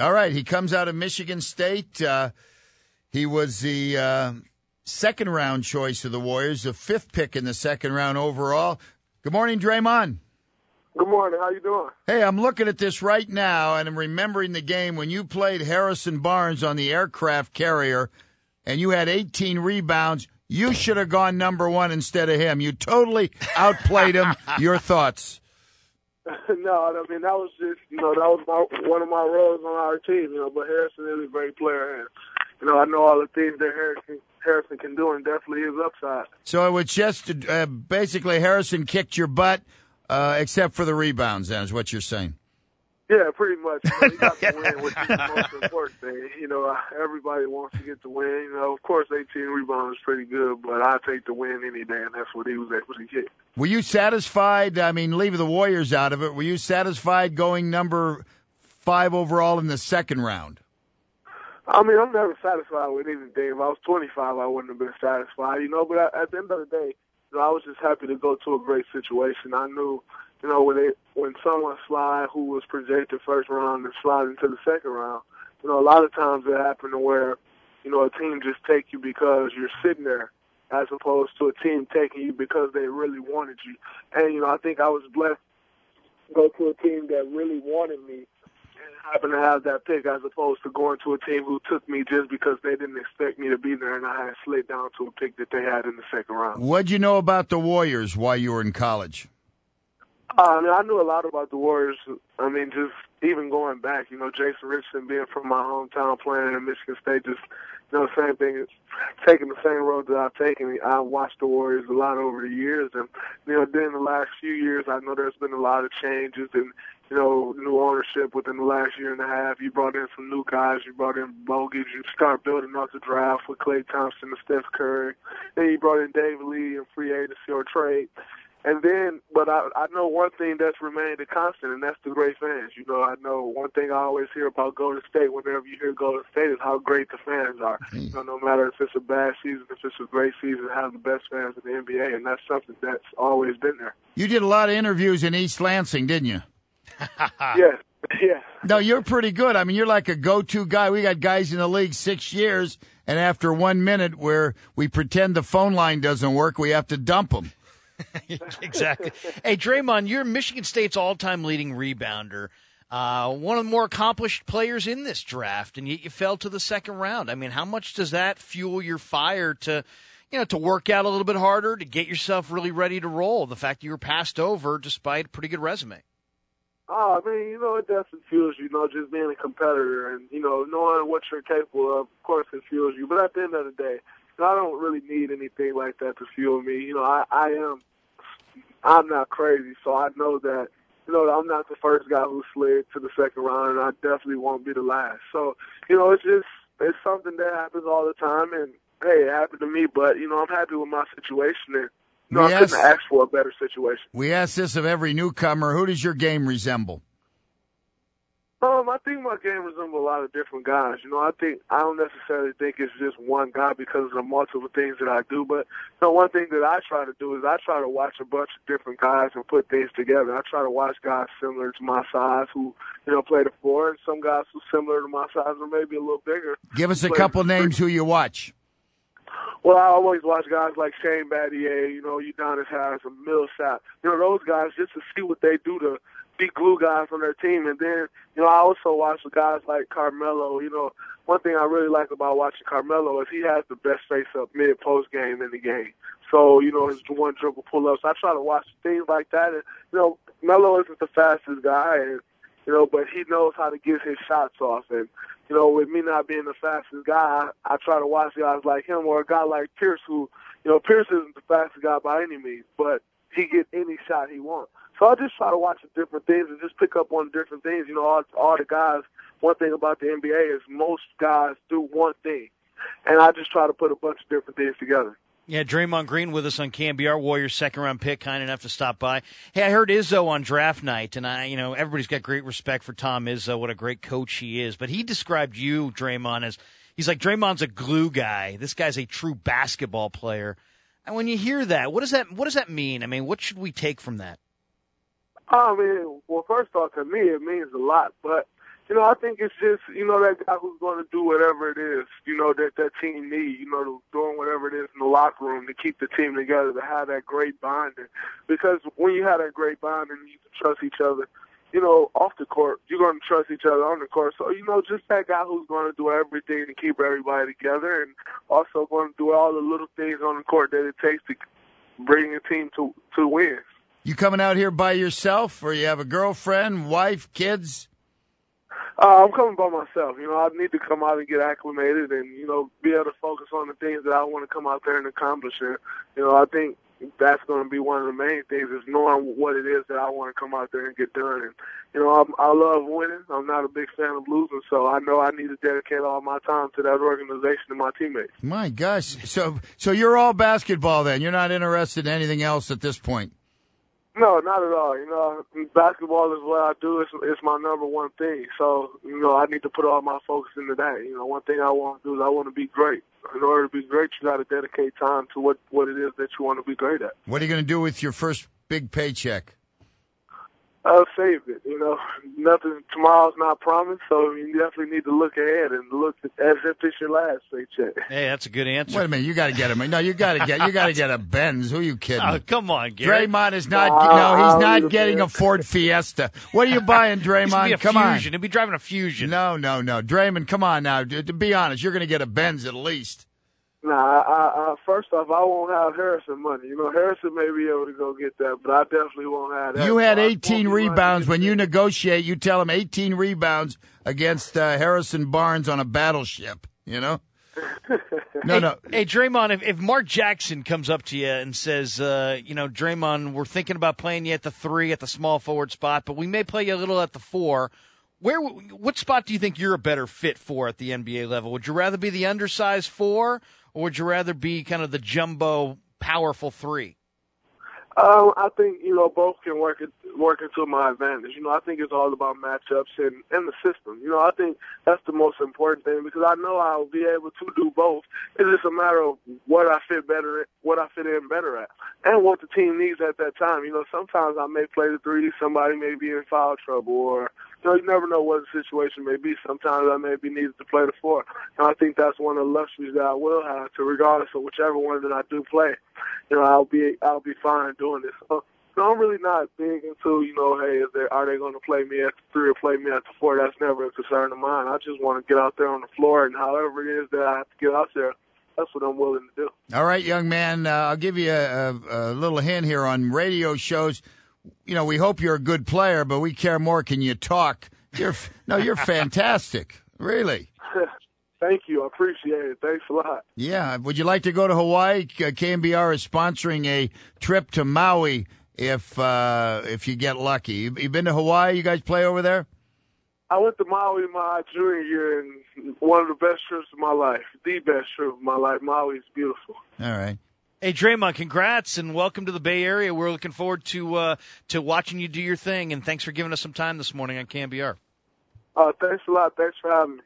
All right, he comes out of Michigan State. He was the second-round choice of the Warriors, the fifth pick in the second round overall. Good morning, Draymond. Good morning. How you doing? Hey, I'm looking at this right now, and I'm remembering the game when you played Harrison Barnes on the aircraft carrier, and you had 18 rebounds. You should have gone number one instead of him. You totally outplayed him. Your thoughts? No, I mean, that was just, you know, that was one of my roles on our team, you know, but Harrison is a great player, and, you know, I know all the things that Harrison can do, and definitely his upside. So it was just basically Harrison kicked your butt, except for the rebounds, then, is what you're saying. Yeah, pretty much. You know, he got to win, which is the most important thing. You know, everybody wants to get the win. You know, of course, 18 rebounds is pretty good, but I take the win any day, and that's what he was able to get. Were you satisfied? I mean, leave the Warriors out of it. Were you satisfied going number 5 overall in the second round? I mean, I'm never satisfied with anything. If I was 25, I wouldn't have been satisfied, you know. But at the end of the day, you know, I was just happy to go to a great situation. I knew, you know, when someone slide who was projected first round and slide into the second round, you know, a lot of times it happened to where, you know, a team just take you because you're sitting there as opposed to a team taking you because they really wanted you. And, you know, I think I was blessed to go to a team that really wanted me and happened to have that pick as opposed to going to a team who took me just because they didn't expect me to be there and I had slid down to a pick that they had in the second round. What'd you know about the Warriors while you were in college? I knew a lot about the Warriors. I mean, just even going back, you know, Jason Richardson being from my hometown, playing in Michigan State, just, you know, same thing, taking the same road that I've taken. I watched the Warriors a lot over the years. And, you know, then the last few years, I know there's been a lot of changes and, you know, new ownership within the last year and a half. You brought in some new guys. You brought in Bogut. You start building off the draft with Klay Thompson and Steph Curry. Then you brought in David Lee in free agency or trade. And then, but I know one thing that's remained a constant, and that's the great fans. You know, I know one thing I always hear about Golden State whenever you hear Golden State is how great the fans are. You know, no matter if it's a bad season, if it's a great season, have the best fans in the NBA, and that's something that's always been there. You did a lot of interviews in East Lansing, didn't you? Yes. Yeah. No, you're pretty good. I mean, you're like a go-to guy. We got guys in the league 6 years, and after 1 minute where we pretend the phone line doesn't work, we have to dump them. Exactly. Hey, Draymond, you're Michigan State's all-time leading rebounder, one of the more accomplished players in this draft, and yet you fell to the second round. I mean, how much does that fuel your fire to, you know, to work out a little bit harder, to get yourself really ready to roll, the fact that you were passed over despite a pretty good resume? Oh, I mean, you know, it definitely fuels you, you know, just being a competitor and, you know, knowing what you're capable of course, it fuels you. But at the end of the day, I don't really need anything like that to fuel me. You know, I'm not crazy, so I know that, you know, I'm not the first guy who slid to the second round, and I definitely won't be the last. So, you know, it's something that happens all the time, and, hey, it happened to me, but, you know, I'm happy with my situation, and, you know, I couldn't ask for a better situation. We ask this of every newcomer. Who does your game resemble? I think my game resembles a lot of different guys. You know, I don't necessarily think it's just one guy because of the multiple things that I do. But, you know, one thing that I try to do is I try to watch a bunch of different guys and put things together. I try to watch guys similar to my size who, you know, play the four, and some guys who are similar to my size or maybe a little bigger. Give us a couple names who you watch. Well, I always watch guys like Shane Battier, you know, Udonis Harris, and Millsap. You know, those guys just to see what they do to big glue guys on their team. And then, you know, I also watch the guys like Carmelo. You know, one thing I really like about watching Carmelo is he has the best face-up mid-post game in the game. So, you know, his one dribble pull-ups. I try to watch things like that. And, you know, Melo isn't the fastest guy, and, you know, but he knows how to get his shots off. And, you know, with me not being the fastest guy, I try to watch guys like him or a guy like Pierce who, you know, Pierce isn't the fastest guy by any means, but he gets any shot he wants. So I just try to watch different things and just pick up on different things. You know, all the guys, one thing about the NBA is most guys do one thing, and I just try to put a bunch of different things together. Yeah, Draymond Green with us on KNBR, Warriors second-round pick, kind enough to stop by. Hey, I heard Izzo on draft night, and you know, everybody's got great respect for Tom Izzo, what a great coach he is. But he described you, Draymond, as he's like, Draymond's a glue guy. This guy's a true basketball player. And when you hear that, what does that mean? I mean, what should we take from that? I mean, well, first off, to me, it means a lot. But, you know, I think it's just, you know, that guy who's going to do whatever it is, you know, that that team needs, you know, doing whatever it is in the locker room to keep the team together, to have that great bonding. Because when you have that great bonding, you can trust each other. You know, off the court, you're going to trust each other on the court. So, you know, just that guy who's going to do everything to keep everybody together and also going to do all the little things on the court that it takes to bring a team to win. You coming out here by yourself, or you have a girlfriend, wife, kids? I'm coming by myself. You know, I need to come out and get acclimated and, you know, be able to focus on the things that I want to come out there and accomplish. And, you know, I think that's going to be one of the main things, is knowing what it is that I want to come out there and get done. And, you know, I love winning. I'm not a big fan of losing, so I know I need to dedicate all my time to that organization and my teammates. My gosh. So you're all basketball then. You're not interested in anything else at this point? No, not at all. You know, basketball is what I do. It's my number one thing. So, you know, I need to put all my focus into that. You know, one thing I want to do is I want to be great. In order to be great, you got to dedicate time to what it is that you want to be great at. What are you going to do with your first big paycheck? I'll save it. You know, nothing, tomorrow's not promised, so you definitely need to look ahead and look as if it's your last paycheck. Hey, that's a good answer. Wait a minute, you got to get him. No, you got to get a Benz. Who are you kidding? Oh, come on, Gary. Draymond is not. He's not getting a Ford Fiesta. What are you buying, Draymond? Come on, he'll be driving a Fusion. No, Draymond, come on now. To be honest, you're going to get a Benz at least. Nah, first off, I won't have Harrison money. You know, Harrison may be able to go get that, but I definitely won't have that. You had 18 rebounds. When you negotiate, you tell him 18 rebounds against Harrison Barnes on a battleship, you know? No. Hey, Draymond, if Mark Jackson comes up to you and says, you know, Draymond, we're thinking about playing you at the 3 at the small forward spot, but we may play you a little at the 4, what spot do you think you're a better fit for at the NBA level? Would you rather be the undersized 4? Or would you rather be kind of the jumbo, powerful 3? I think, you know, both can work into my advantage. You know, I think it's all about matchups and the system. You know, I think that's the most important thing, because I know I'll be able to do both. It's just a matter of what I fit in better at, and what the team needs at that time. You know, sometimes I may play the 3, somebody may be in foul trouble, or you know, you never know what the situation may be. Sometimes I may be needed to play the 4. And I think that's one of the luxuries that I will have, to regardless of whichever one that I do play. You know, I'll be fine doing this. So I'm really not big into, you know, hey, are they going to play me at the 3 or play me at the 4? That's never a concern of mine. I just want to get out there on the floor, and however it is that I have to get out there, that's what I'm willing to do. All right, young man, I'll give you a little hint here on radio shows. You know, we hope you're a good player, but we care more can you talk. You're fantastic, really. Thank you. I appreciate it. Thanks a lot. Yeah. Would you like to go to Hawaii? KNBR is sponsoring a trip to Maui if you get lucky. You've been to Hawaii? You guys play over there? I went to Maui my junior year, and one of the best trips of my life. The best trip of my life. Maui is beautiful. All right. Hey, Draymond, congrats, and welcome to the Bay Area. We're looking forward to watching you do your thing, and thanks for giving us some time this morning on KNBR. Thanks a lot. Thanks for having me.